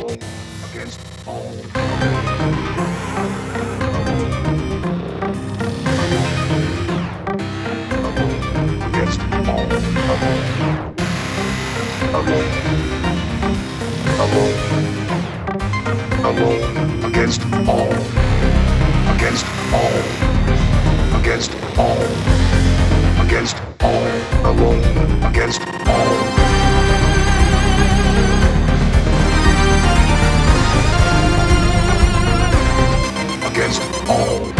all against all. Alone against all, against all, against all, against all, alone against all. Against all.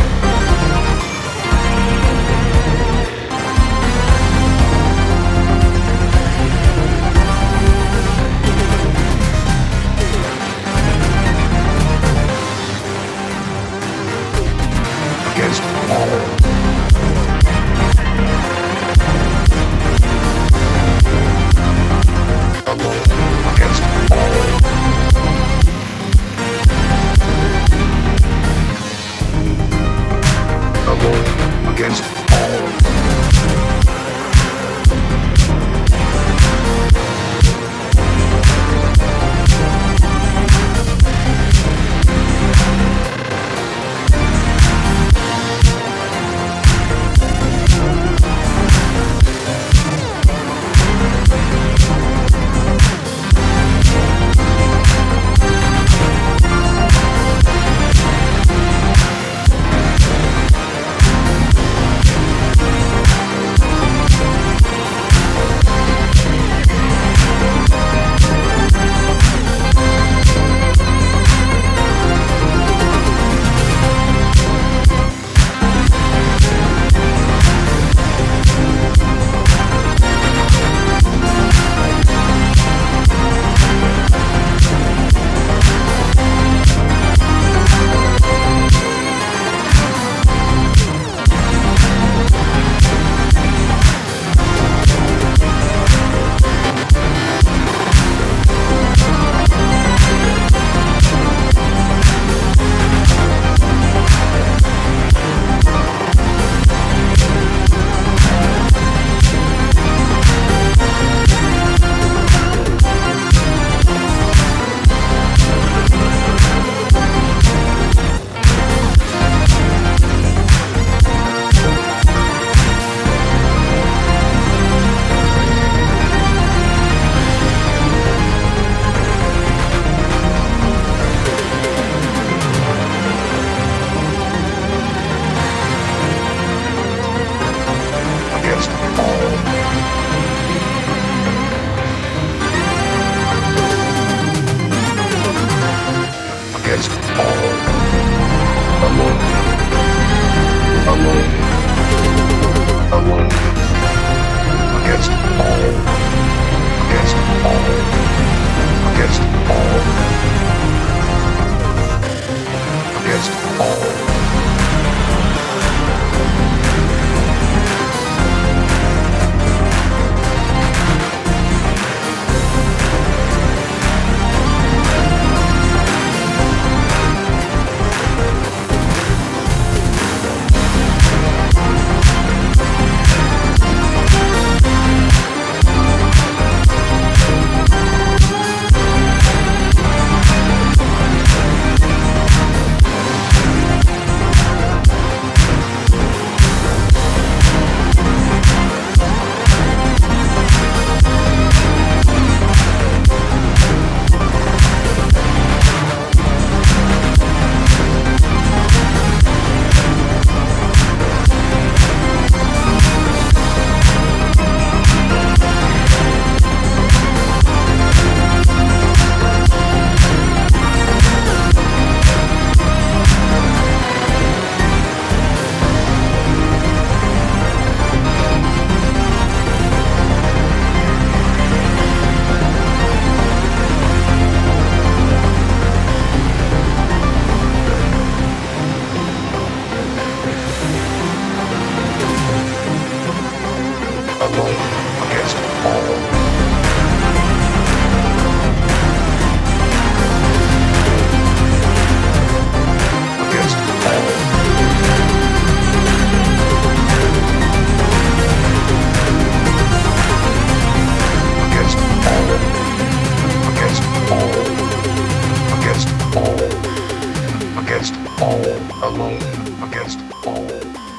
against all, alone against all.